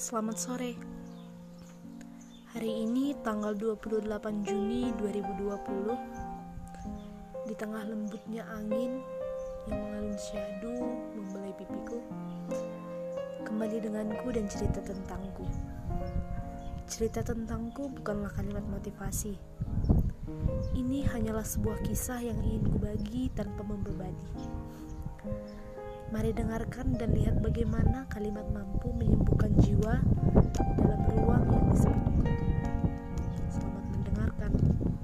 Selamat sore. Hari ini tanggal 28 Juni 2020. Di tengah lembutnya angin yang mengalun syahdu membelai pipiku, kembali denganku dan cerita tentangku. Cerita tentangku bukanlah kalimat motivasi. Ini hanyalah sebuah kisah yang ingin kubagi tanpa membebani. Mari dengarkan dan lihat bagaimana kalimat mampu menyembuhkan jiwa dalam ruang yang disebut. Selamat mendengarkan.